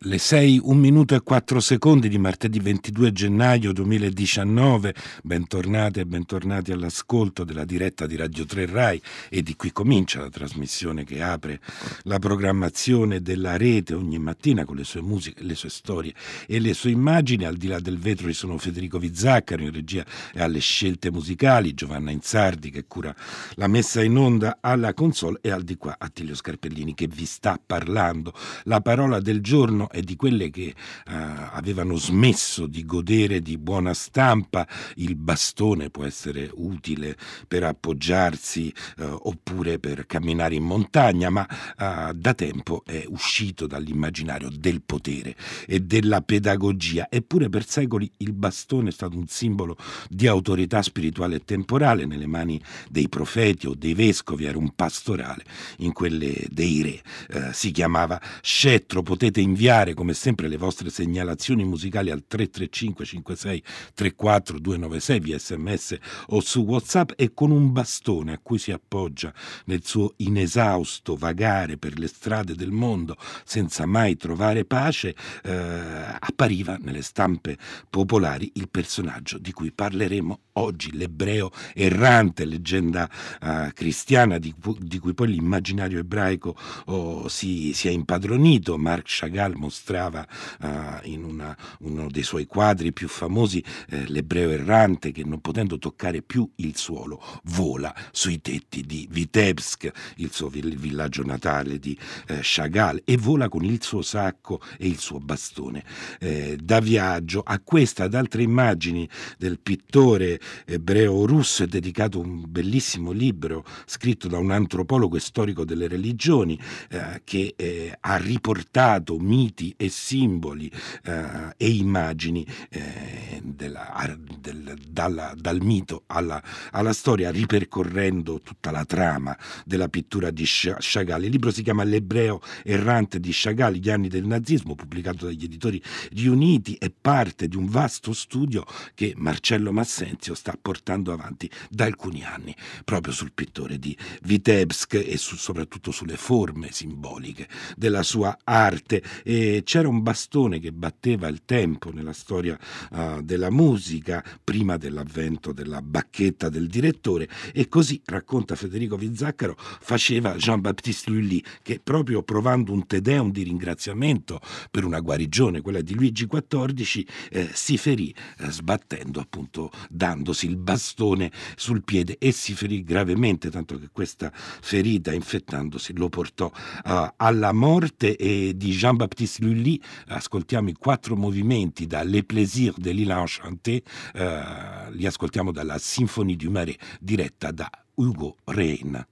Le 6:01 di martedì 22 gennaio 2019, bentornate e bentornati all'ascolto della diretta di Radio 3 Rai, e di qui comincia la trasmissione che apre la programmazione della rete ogni mattina con le sue musiche, le sue storie e le sue immagini. Al di là del vetro ci sono Federico Vizzaccaro in regia e alle scelte musicali, Giovanna Inzardi che cura la messa in onda alla console, e al di qua Attilio Scarpellini che vi sta parlando. La parola del giorno e di quelle che avevano smesso di godere di buona stampa. Il bastone può essere utile per appoggiarsi oppure per camminare in montagna, ma da tempo è uscito dall'immaginario del potere e della pedagogia. Eppure per secoli il bastone è stato un simbolo di autorità spirituale e temporale. Nelle mani dei profeti o dei vescovi era un pastorale, in quelle dei re si chiamava scettro. Potete inviare come sempre le vostre segnalazioni musicali al 335 56 34 296 via sms o su WhatsApp, e con un bastone a cui si appoggia nel suo inesausto vagare per le strade del mondo senza mai trovare pace, appariva nelle stampe popolari il personaggio di cui parleremo oggi, l'ebreo errante, leggenda cristiana di cui poi l'immaginario ebraico si è impadronito. Marc Chagall mostrava in uno dei suoi quadri più famosi l'ebreo errante che, non potendo toccare più il suolo, vola sui tetti di Vitebsk, il suo villaggio natale di Chagall, e vola con il suo sacco e il suo bastone da viaggio. A questa ed altre immagini del pittore ebreo russo è dedicato un bellissimo libro scritto da un antropologo e storico delle religioni che ha riportato miti e simboli e immagini dal mito alla storia, ripercorrendo tutta la trama della pittura di Chagall. Il libro si chiama L'Ebreo errante di Chagall, gli anni del nazismo, pubblicato dagli Editori Riuniti, è parte di un vasto studio che Marcello Massenzio sta portando avanti da alcuni anni proprio sul pittore di Vitebsk e soprattutto sulle forme simboliche della sua arte. E c'era un bastone che batteva il tempo nella storia della musica prima dell'avvento della bacchetta del direttore, e così, racconta Federico Vizzaccaro, faceva Jean-Baptiste Lully, che proprio provando un Te Deum di ringraziamento per una guarigione, quella di Luigi XIV, si ferì sbattendo, appunto dandosi il bastone sul piede, e si ferì gravemente, tanto che questa ferita, infettandosi, lo portò alla morte. E di Jean-Baptiste Lully ascoltiamo i 4 movimenti da Les Plaisirs de l'Île enchantée, li ascoltiamo dalla Sinfonie du Marais diretta da Hugo Reyne.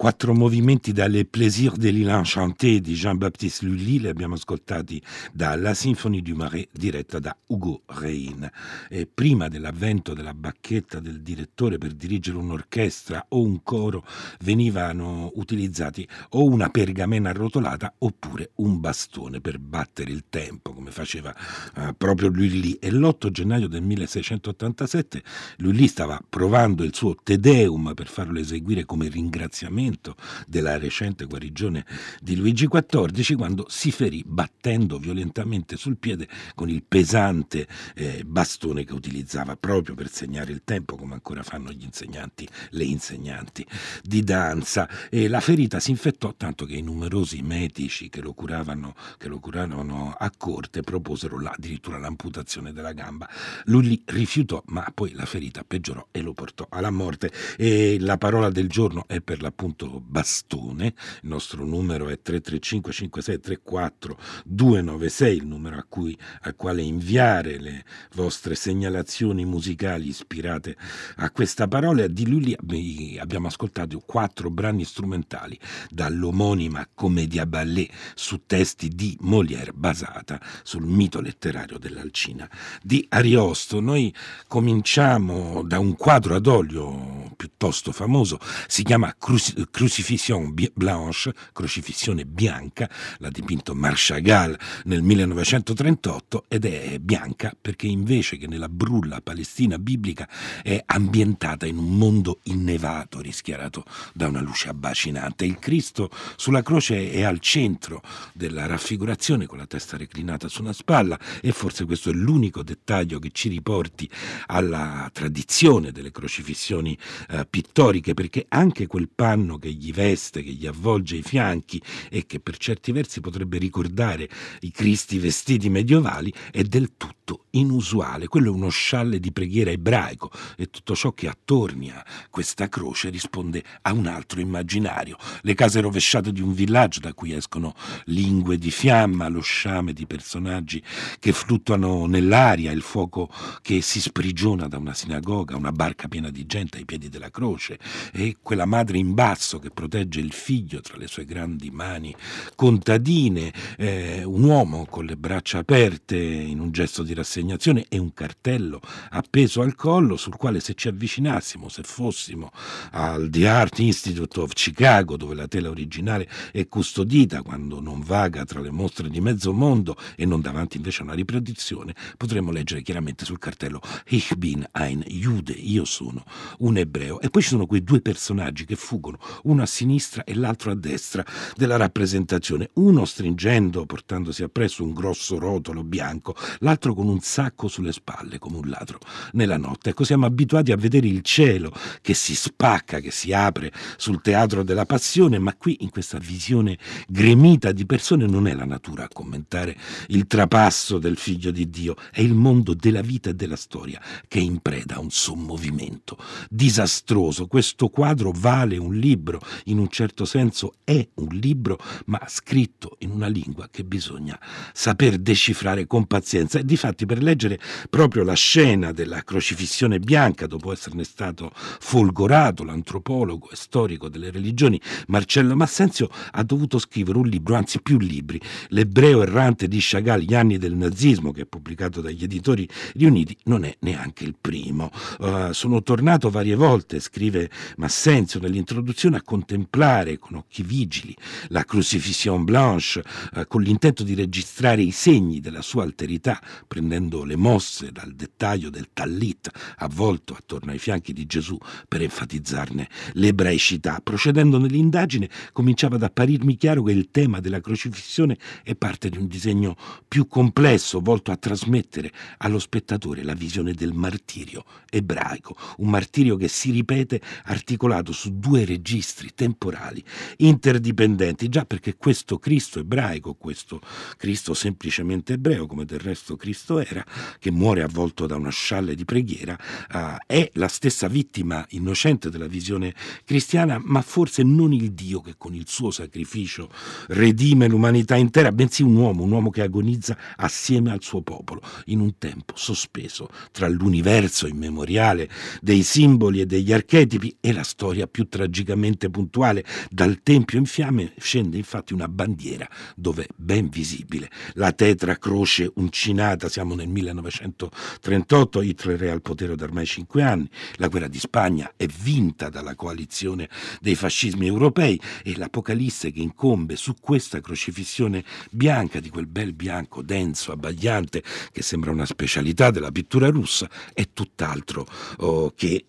4 movimenti da Les Plaisirs de l'Île enchantée di Jean-Baptiste Lully, li abbiamo ascoltati dalla Sinfonie du Marais diretta da Hugo Reyne. E prima dell'avvento della bacchetta del direttore per dirigere un'orchestra o un coro venivano utilizzati o una pergamena arrotolata oppure un bastone per battere il tempo, come faceva proprio Lully. E l'8 gennaio del 1687 Lully stava provando il suo Te Deum per farlo eseguire come ringraziamento della recente guarigione di Luigi XIV, quando si ferì battendo violentemente sul piede con il pesante bastone che utilizzava proprio per segnare il tempo, come ancora fanno gli insegnanti, le insegnanti di danza. E la ferita si infettò tanto che i numerosi medici che lo curavano a corte proposero addirittura l'amputazione della gamba. Lully rifiutò, ma poi la ferita peggiorò e lo portò alla morte. E la parola del giorno è per l'appunto bastone. Il nostro numero è 335 5634 296, il numero al quale inviare le vostre segnalazioni musicali ispirate a questa parola. Di Lully abbiamo ascoltato 4 brani strumentali dall'omonima commedia ballet su testi di Molière basata sul mito letterario dell'Alcina di Ariosto. Noi cominciamo da un quadro ad olio piuttosto famoso, si chiama Crucifixion Blanche, Crocifissione bianca, l'ha dipinto Marc Chagall nel 1938 ed è bianca perché invece che nella brulla Palestina biblica è ambientata in un mondo innevato, rischiarato da una luce abbacinante. Il Cristo sulla croce è al centro della raffigurazione con la testa reclinata su una spalla, e forse questo è l'unico dettaglio che ci riporti alla tradizione delle crocifissioni pittoriche, perché anche quel panno che gli veste, che gli avvolge i fianchi e che per certi versi potrebbe ricordare i cristi vestiti medievali è del tutto inusuale. Quello è uno scialle di preghiera ebraico e tutto ciò che attorni a questa croce risponde a un altro immaginario: le case rovesciate di un villaggio da cui escono lingue di fiamma, lo sciame di personaggi che fluttuano nell'aria, il fuoco che si sprigiona da una sinagoga, una barca piena di gente ai piedi della croce e quella madre in basso che protegge il figlio tra le sue grandi mani contadine, un uomo con le braccia aperte in un gesto di rassegnazione e un cartello appeso al collo sul quale, se ci avvicinassimo, se fossimo al The Art Institute of Chicago, dove la tela originale è custodita quando non vaga tra le mostre di mezzo mondo e non davanti invece a una riproduzione, potremmo leggere chiaramente sul cartello Ich bin ein Jude, io sono un ebreo. E poi ci sono quei 2 personaggi che fuggono, uno a sinistra e l'altro a destra della rappresentazione, uno stringendo, portandosi appresso un grosso rotolo bianco, l'altro con un sacco sulle spalle come un ladro nella notte. Ecco, siamo abituati a vedere il cielo che si spacca, che si apre sul teatro della passione, ma qui in questa visione gremita di persone non è la natura a commentare il trapasso del figlio di Dio, è il mondo della vita e della storia che è in preda a un sommovimento disastroso. Questo quadro vale un libro, in un certo senso è un libro, ma scritto in una lingua che bisogna saper decifrare con pazienza. E difatti, per leggere proprio la scena della crocifissione bianca, dopo esserne stato folgorato, l'antropologo e storico delle religioni Marcello Massenzio ha dovuto scrivere un libro, anzi più libri: L'Ebreo errante di Chagall, gli anni del nazismo, che è pubblicato dagli Editori Riuniti. Non è neanche il primo. Sono tornato varie volte, scrive Massenzio nell'introduzione, a contemplare con occhi vigili la Crucifixion Blanche, con l'intento di registrare i segni della sua alterità, prendendo le mosse dal dettaglio del tallit avvolto attorno ai fianchi di Gesù per enfatizzarne l'ebraicità. Procedendo nell'indagine cominciava ad apparirmi chiaro che il tema della crocifissione è parte di un disegno più complesso, volto a trasmettere allo spettatore la visione del martirio ebraico, un martirio che si ripete articolato su 2 registri temporali interdipendenti. Già, perché questo Cristo ebraico, questo Cristo semplicemente ebreo, come del resto Cristo era, che muore avvolto da una scialle di preghiera, è la stessa vittima innocente della visione cristiana, ma forse non il Dio che con il suo sacrificio redime l'umanità intera, bensì un uomo che agonizza assieme al suo popolo in un tempo sospeso tra l'universo immemoriale dei simboli e degli archetipi e la storia più tragicamente estremamente puntuale, dal tempio in fiamme scende infatti una bandiera dove è ben visibile la tetra croce uncinata, siamo nel 1938, Hitler è al potere da ormai 5 anni, la guerra di Spagna è vinta dalla coalizione dei fascismi europei e l'apocalisse che incombe su questa crocifissione bianca, di quel bel bianco denso, abbagliante, che sembra una specialità della pittura russa, è tutt'altro che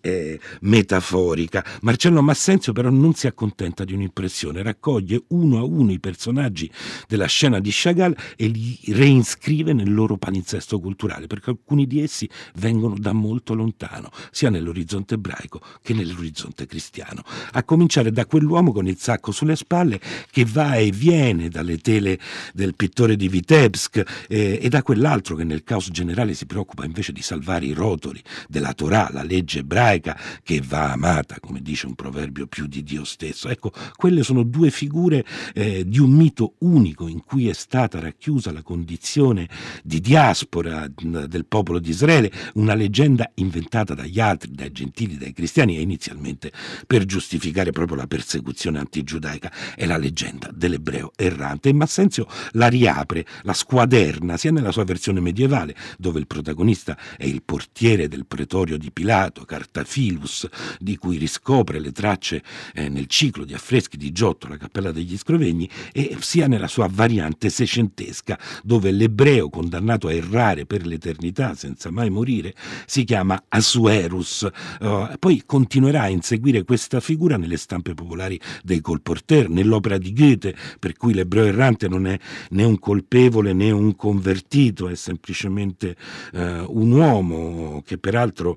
metaforica. Marcello Massenzio però non si accontenta di un'impressione, raccoglie uno a uno i personaggi della scena di Chagall e li reinscrive nel loro palinsesto culturale, perché alcuni di essi vengono da molto lontano, sia nell'orizzonte ebraico che nell'orizzonte cristiano, a cominciare da quell'uomo con il sacco sulle spalle che va e viene dalle tele del pittore di Vitebsk e da quell'altro che nel caos generale si preoccupa invece di salvare i rotoli della Torah, la legge ebraica che va amata, come dice un proverbio, più di Dio stesso. Ecco, quelle sono due figure di un mito unico in cui è stata racchiusa la condizione di diaspora del popolo di Israele, una leggenda inventata dagli altri, dai gentili, dai cristiani, e inizialmente per giustificare proprio la persecuzione antigiudaica. È la leggenda dell'ebreo errante e Massenzio la riapre, la squaderna sia nella sua versione medievale, dove il protagonista è il portiere del pretorio di Pilato, Cartafilus, di cui riscopre le tracce nel ciclo di affreschi di Giotto, la Cappella degli Scrovegni, e sia nella sua variante seicentesca, dove l'ebreo condannato a errare per l'eternità senza mai morire si chiama Asuerus. Poi continuerà a inseguire questa figura nelle stampe popolari dei colporteur, nell'opera di Goethe, per cui l'ebreo errante non è né un colpevole né un convertito, è semplicemente un uomo che peraltro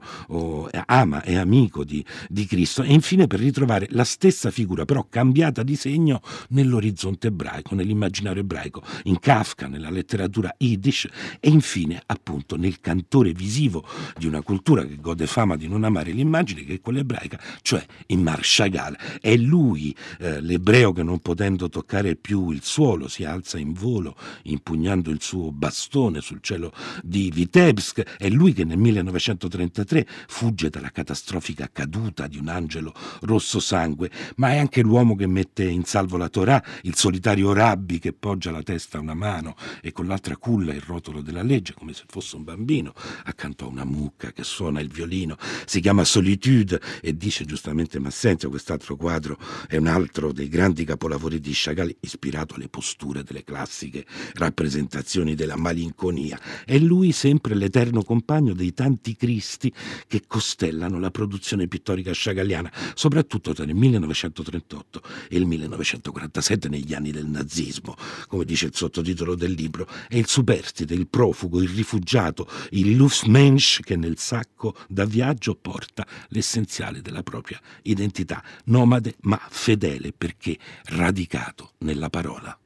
ama, è amico di Cristo. E infine, per ritrovare la stessa figura però cambiata di segno nell'orizzonte ebraico, nell'immaginario ebraico, in Kafka, nella letteratura yiddish e infine appunto nel cantore visivo di una cultura che gode fama di non amare l'immagine, che è quella ebraica, cioè in Marc Chagall. È lui l'ebreo che, non potendo toccare più il suolo, si alza in volo impugnando il suo bastone sul cielo di Vitebsk. È lui che nel 1933 fugge dalla catastrofica caduta di un angelo rosso sangue, ma è anche l'uomo che mette in salvo la Torah, il solitario rabbi che poggia la testa a una mano e con l'altra culla il rotolo della legge come se fosse un bambino, accanto a una mucca che suona il violino. Si chiama Solitude e dice giustamente Massenzio, quest'altro quadro è un altro dei grandi capolavori di Chagall, ispirato alle posture delle classiche rappresentazioni della malinconia. È lui sempre l'eterno compagno dei tanti Cristi che costellano la produzione pittorica chagalliana, soprattutto tra il 1938 e il 1947, negli anni del nazismo, come dice il sottotitolo del libro. È il superstite, il profugo, il rifugiato, il Luftmensch che nel sacco da viaggio porta l'essenziale della propria identità, nomade ma fedele perché radicato nella parola.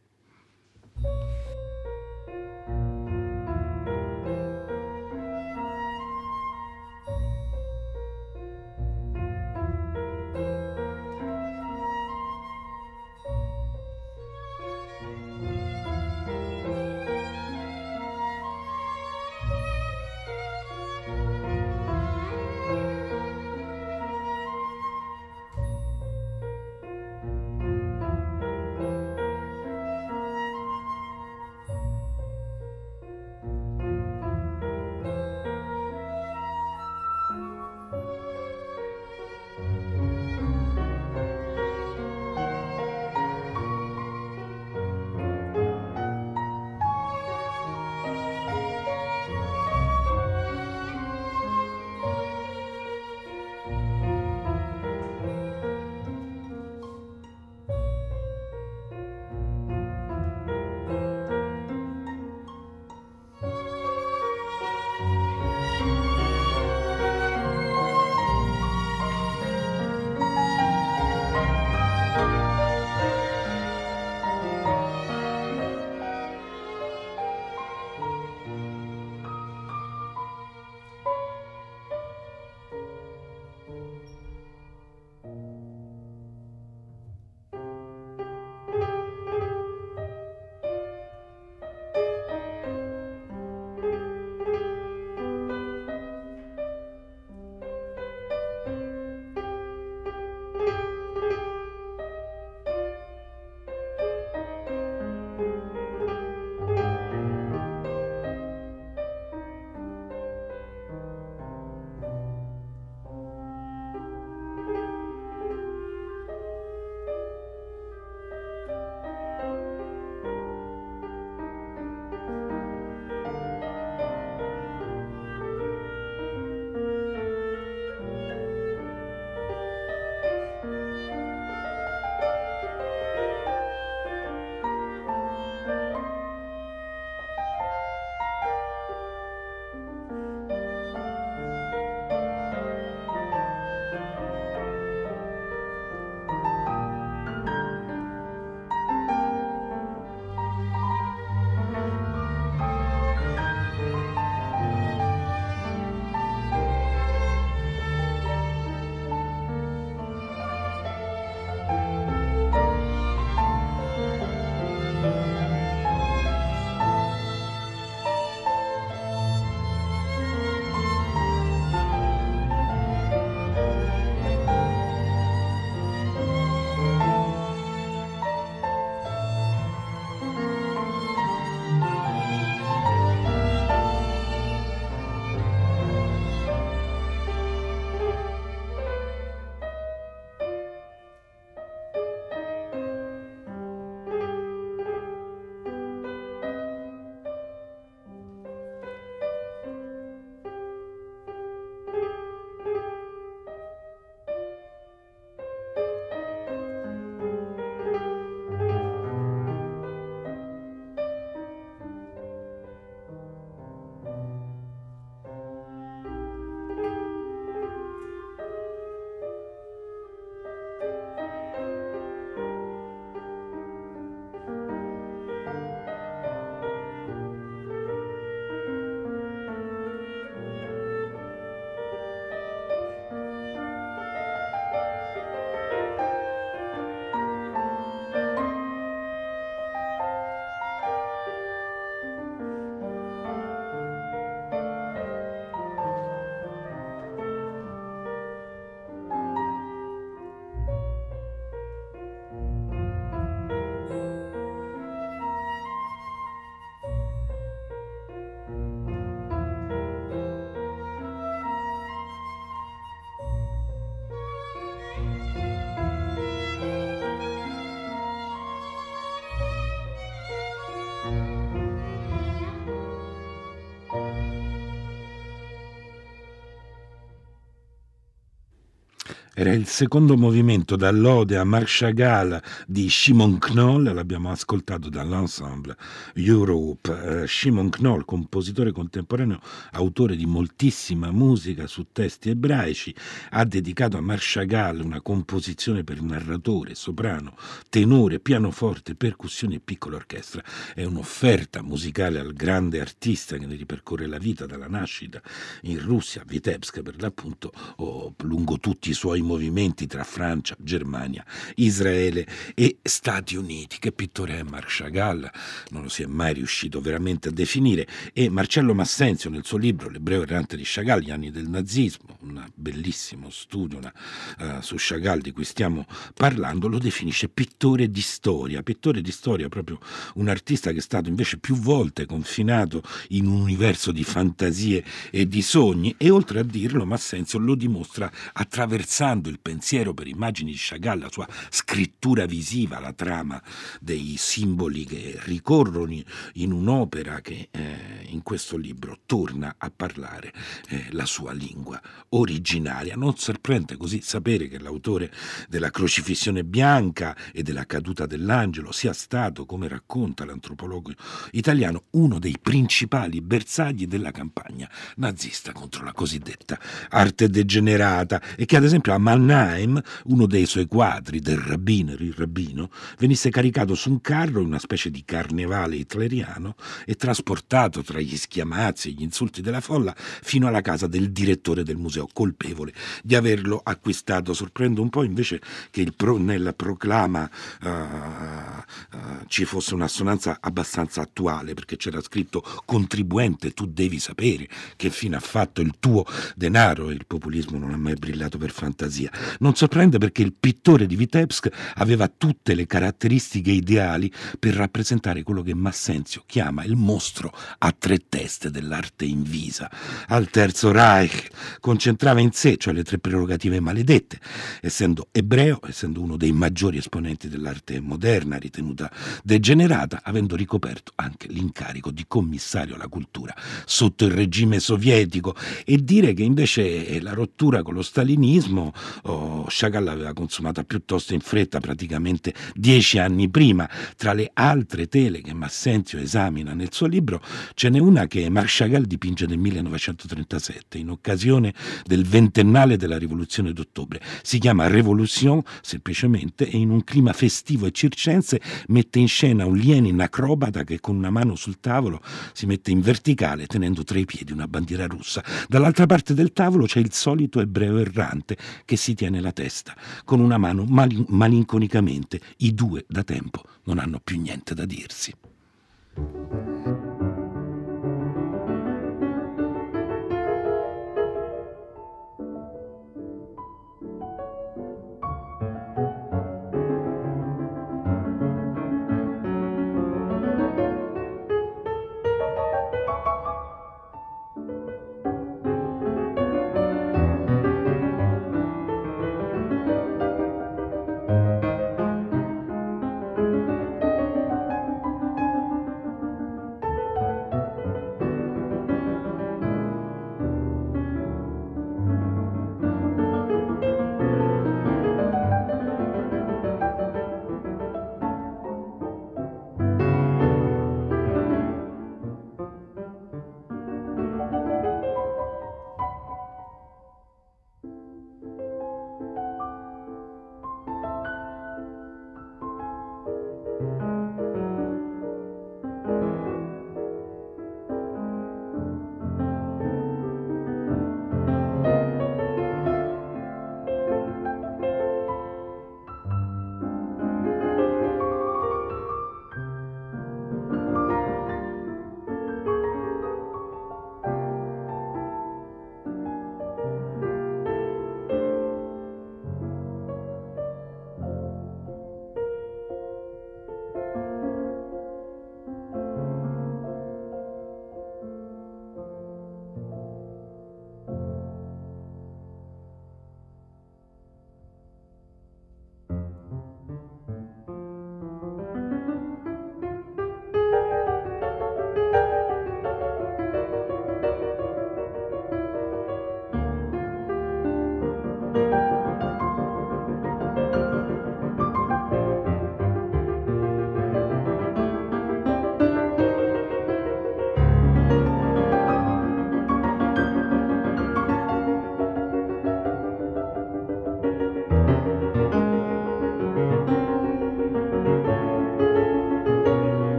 Era il secondo movimento dall'Ode a Marc Chagall di Shimon Knoll, l'abbiamo ascoltato dall'ensemble Europe. Shimon Knoll, compositore contemporaneo, autore di moltissima musica su testi ebraici, ha dedicato a Marc Chagall una composizione per narratore, soprano, tenore, pianoforte, percussioni e piccola orchestra. È un'offerta musicale al grande artista che ne ripercorre la vita dalla nascita in Russia, Vitebsk per l'appunto, lungo tutti i suoi movimenti tra Francia, Germania, Israele e Stati Uniti. Che pittore è Marc Chagall? Non lo si è mai riuscito veramente a definire, e Marcello Massenzio nel suo libro L'Ebreo errante di Chagall gli anni del nazismo, un bellissimo studio su Chagall di cui stiamo parlando, lo definisce pittore di storia, proprio un artista che è stato invece più volte confinato in un universo di fantasie e di sogni, e oltre a dirlo Massenzio lo dimostra attraversando il pensiero per immagini di Chagall, la sua scrittura visiva, la trama dei simboli che ricorrono in un'opera che in questo libro torna a parlare la sua lingua originaria. Non sorprende così sapere che l'autore della Crocifissione Bianca e della Caduta dell'Angelo sia stato, come racconta l'antropologo italiano, uno dei principali bersagli della campagna nazista contro la cosiddetta arte degenerata, e che ad esempio a Mannheim uno dei suoi quadri, del rabbino, il rabbino, venisse caricato su un carro in una specie di carnevale hitleriano e trasportato tra gli schiamazzi e gli insulti della folla fino alla casa del direttore del museo, colpevole di averlo acquistato. Sorprende un po' invece che nella proclama ci fosse un'assonanza abbastanza attuale, perché c'era scritto: contribuente, tu devi sapere che fine ha fatto il tuo denaro. Il populismo non ha mai brillato per fantasia. Non sorprende perché il pittore di Vitebsk aveva tutte le caratteristiche ideali per rappresentare quello che Massenzio chiama il mostro a tre teste dell'arte invisa. Al Terzo Reich concentrava in sé, cioè, le tre prerogative maledette: essendo ebreo, essendo uno dei maggiori esponenti dell'arte moderna ritenuta degenerata, avendo ricoperto anche l'incarico di commissario alla cultura sotto il regime sovietico. E dire che invece la rottura con lo stalinismo Chagall l'aveva consumata piuttosto in fretta, praticamente 10 anni prima. Tra le altre tele che Massenzio esamina nel suo libro ce n'è una che Marc Chagall dipinge nel 1937 in occasione del ventennale della rivoluzione d'ottobre. Si chiama Révolution semplicemente, e in un clima festivo e circense mette in scena un Lenin acrobata che con una mano sul tavolo si mette in verticale tenendo tra i piedi una bandiera russa. Dall'altra parte del tavolo c'è il solito ebreo errante che si tiene la testa con una mano malinconicamente. I due da tempo non hanno più niente da dirsi.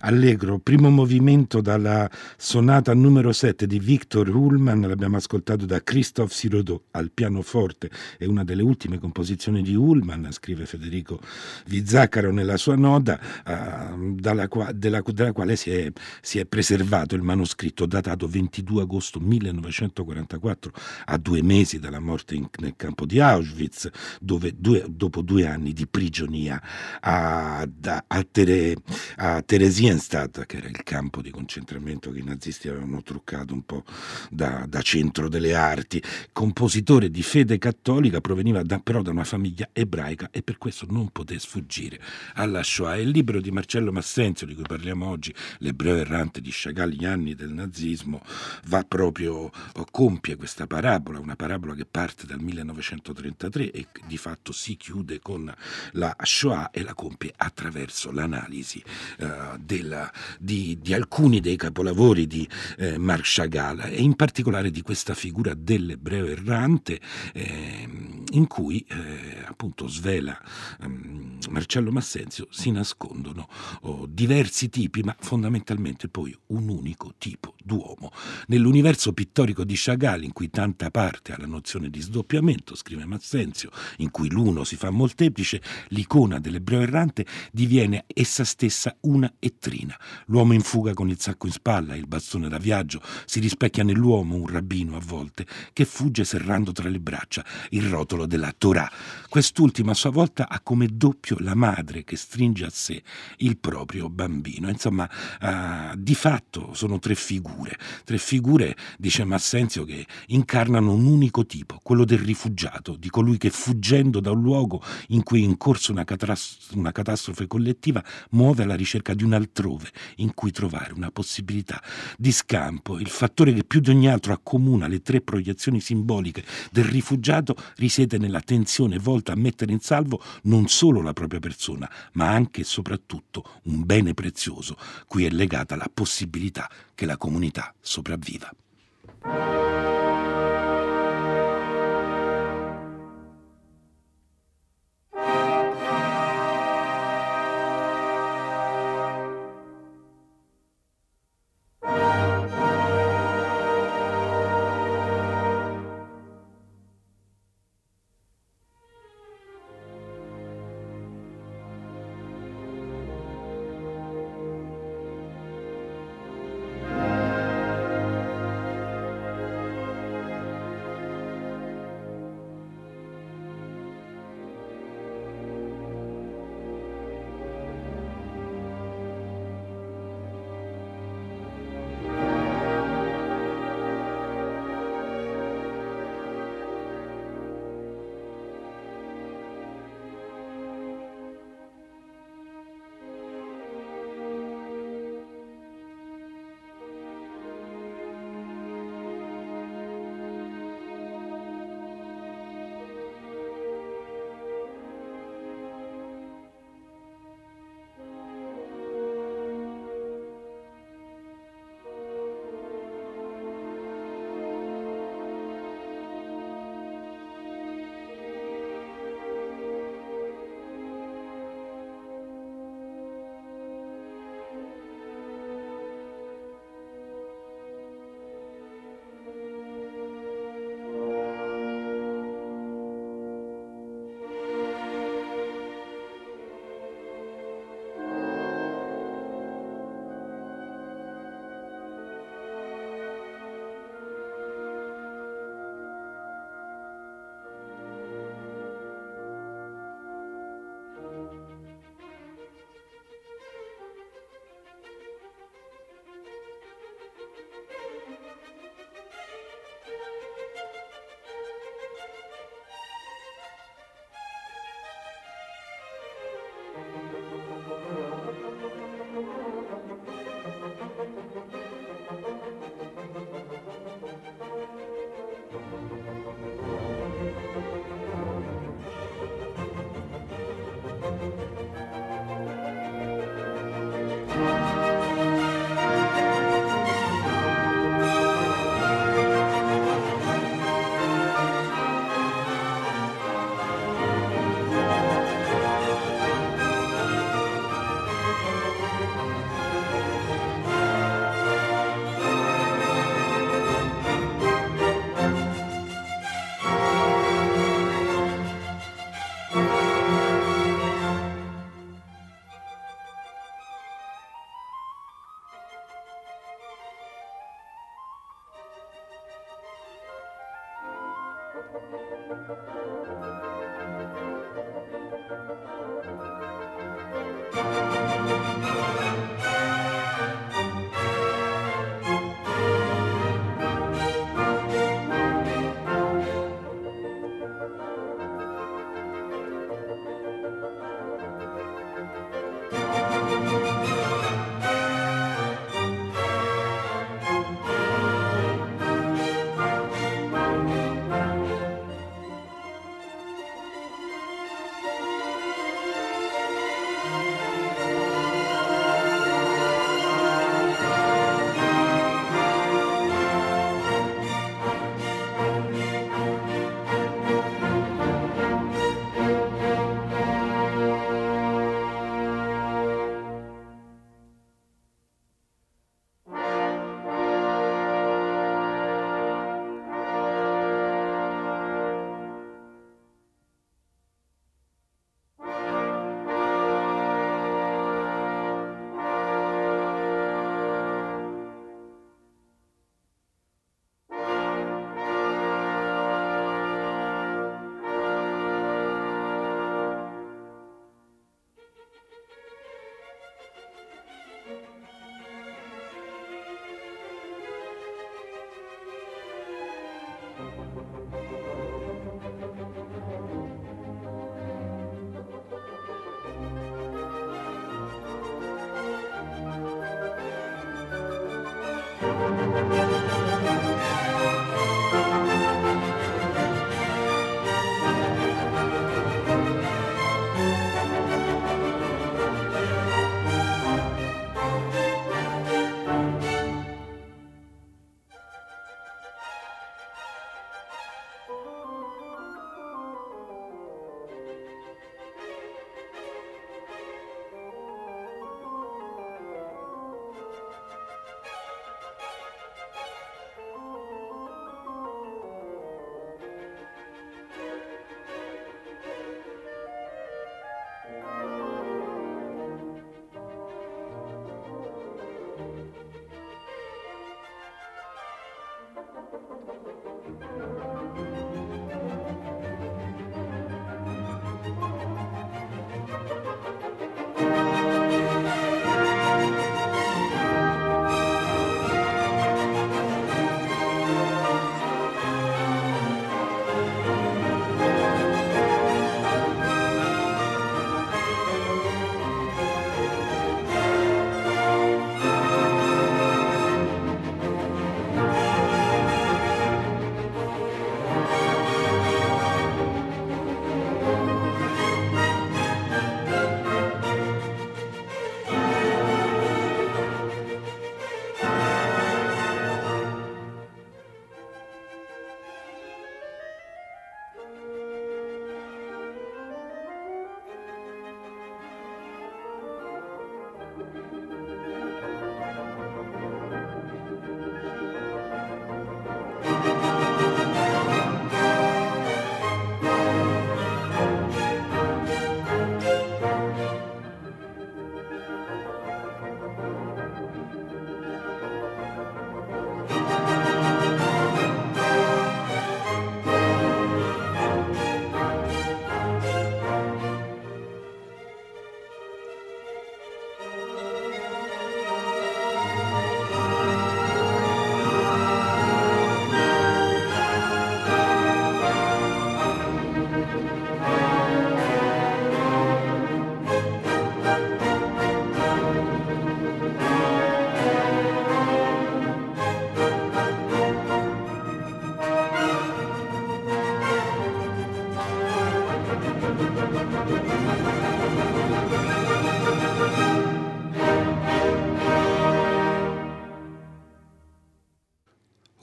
allegro, primo movimento dalla sonata numero 7 di Victor Ullmann, l'abbiamo ascoltato da Christophe Sirodo al pianoforte, è una delle ultime composizioni di Ullmann, scrive Federico Vizzaccaro nella sua nota, della quale si è preservato il manoscritto datato 22 agosto 1944, a 2 mesi dalla morte nel campo di Auschwitz, dove dopo 2 anni di prigionia a Theresienstadt, che era il campo di concentramento che i nazisti avevano truccato un po' da centro delle arti. Compositore di fede cattolica, proveniva però da una famiglia ebraica e per questo non poté sfuggire alla Shoah. Il libro di Marcello Massenzio, di cui parliamo oggi, L'Ebreo errante di Chagall gli anni del nazismo, compie questa parabola, una parabola che parte dal 1933 e di fatto si chiude con la Shoah, e la compie attraverso l'analisi di alcuni dei capolavori di Marc Chagall, e in particolare di questa figura dell'ebreo errante, in cui appunto svela Marcello Massenzio, si nascondono diversi tipi, ma fondamentalmente poi un unico tipo d'uomo. Nell'universo pittorico di Chagall, in cui tanta parte ha la nozione di sdoppiamento, scrive Massenzio, in cui l'uno si fa molteplice, l'icona dell'ebreo errante diviene essa stessa una ettrina. L'uomo in fuga con il sacco in spalla e il bastone da viaggio, si rispecchia nell'uomo, un rabbino a volte, che fugge serrando tra le braccia il rotolo della Torah. Quest'ultima a sua volta ha come doppio la madre che stringe a sé il proprio bambino. Insomma, di fatto sono tre figure, dice Massenzio, che incarnano un unico tipo, quello del rifugiato, di colui che fuggendo da un luogo in cui è in corso una catastrofe collettiva muove alla ricerca di un altrove in cui trovare una possibilità di scampo. Il fattore che più di ogni altro accomuna le tre proiezioni simboliche del rifugiato risiede nella tensione volta a mettere in salvo non solo la propria persona, ma anche e soprattutto un bene prezioso, cui è legata la possibilità che la comunità sopravviva.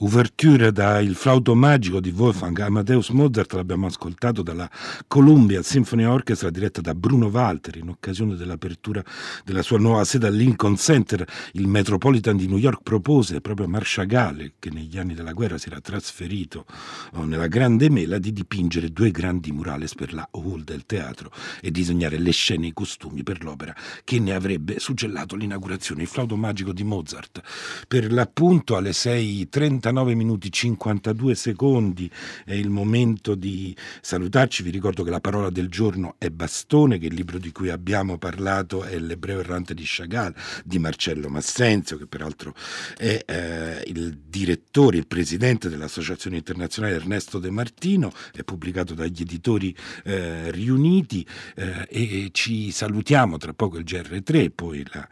Ouverture da Il flauto magico di Wolfgang Amadeus Mozart, l'abbiamo ascoltato dalla Columbia Symphony Orchestra diretta da Bruno Walteri in occasione dell'apertura della sua nuova sede al Lincoln Center. Il Metropolitan di New York propose proprio a Marc Chagall, che negli anni della guerra si era trasferito nella Grande Mela, di dipingere due grandi murales per la hall del teatro e disegnare le scene e i costumi per l'opera che ne avrebbe suggellato l'inaugurazione. Il flauto magico di Mozart, per l'appunto alle 6:30 19:52 è il momento di salutarci. Vi ricordo che la parola del giorno è bastone, che il libro di cui abbiamo parlato è L'Ebreo errante di Chagall di Marcello Massenzio, che peraltro è il direttore, il presidente dell'Associazione Internazionale Ernesto De Martino, è pubblicato dagli Editori Riuniti, e ci salutiamo. Tra poco il GR3, poi la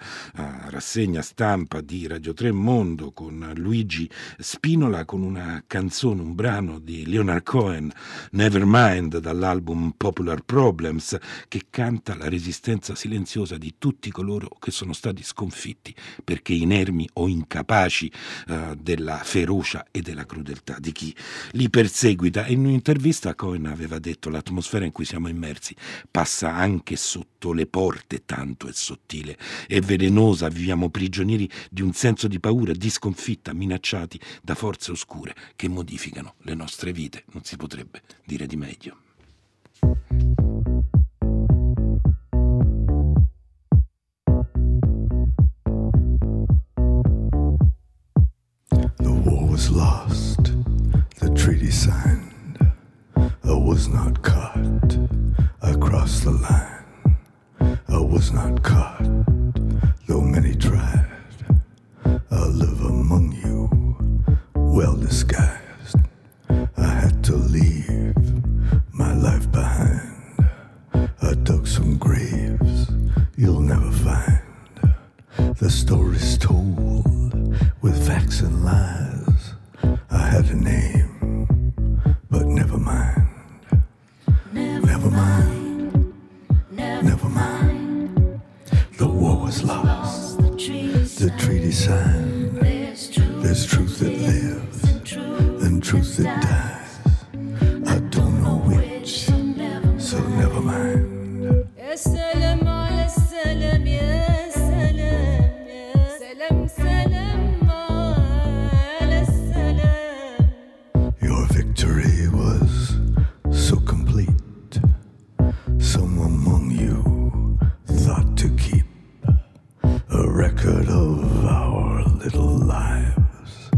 rassegna stampa di Radio 3 Mondo con Luigi Spinola, con una canzone, un brano di Leonard Cohen, Nevermind, dall'album Popular Problems, che canta la resistenza silenziosa di tutti coloro che sono stati sconfitti perché inermi o incapaci della ferocia e della crudeltà di chi li perseguita. In un'intervista Cohen aveva detto: l'atmosfera in cui siamo immersi passa anche sotto le porte, tanto è sottile e velenosa, viviamo prigionieri di un senso di paura, di sconfitta, minacciati da forze oscure che modificano le nostre vite. Non si potrebbe dire di meglio. The war was lost, the treaty signed, I was not caught, I crossed the line, I was not caught, though many tried. I live among you, well disguised. I had to leave my life behind. I dug some graves you'll never find. The stories told with facts and lies. I had a name, but never mind. Never mind, never mind. The war was lost. The treaty signed, there's truth that lives and truth that dies. I don't know which, so never mind. Ya salam ala salam, ya salam, salam salam ala salam. Your victory was so complete, some among you thought to keep a record of our little lives,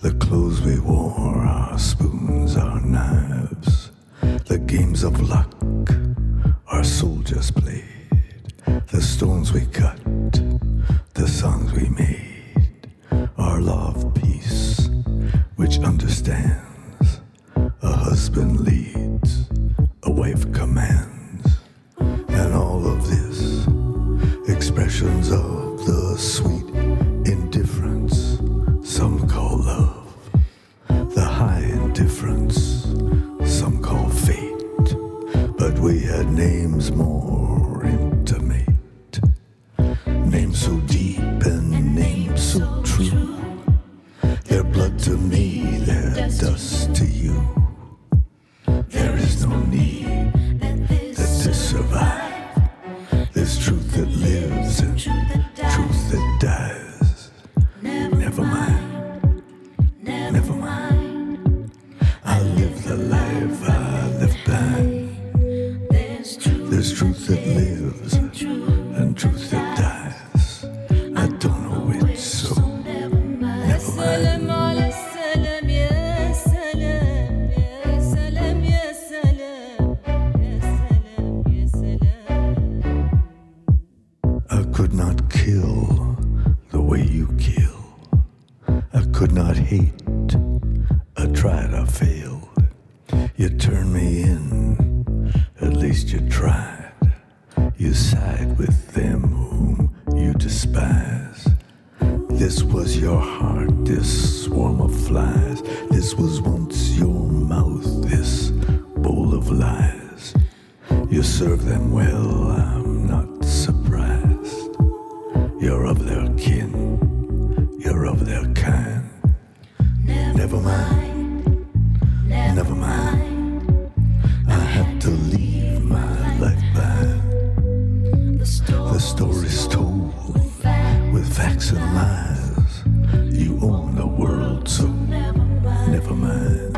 the clothes we wore, our spoons, our knives, the games of luck our soldiers played, the stones we cut, the songs we made, our law of peace which understands, a husband leads, a wife commands, and all of this expressions of the sweet indifference some call love, the high indifference some call fate, but we had names more intimate, names so deep and names so true, their blood to me, their dust to you, there is no need that this survive. There's truth that lives and truth that dies. Never mind, never mind. I live the life I left behind. There's truth that lives and truth that dies. I don't know which, so never mind. Kill the way you kill. I could not hate. I tried, I failed. You turned me in. At least you tried. You side with them whom you despise. This was your heart, this swarm of flies. This was once your mouth, this bowl of lies. You serve them well, I'm not surprised. You're of their kin, you're of their kind. Never mind, never mind. I had to leave my life behind. The stories told with facts and lies. You own the world, so never mind.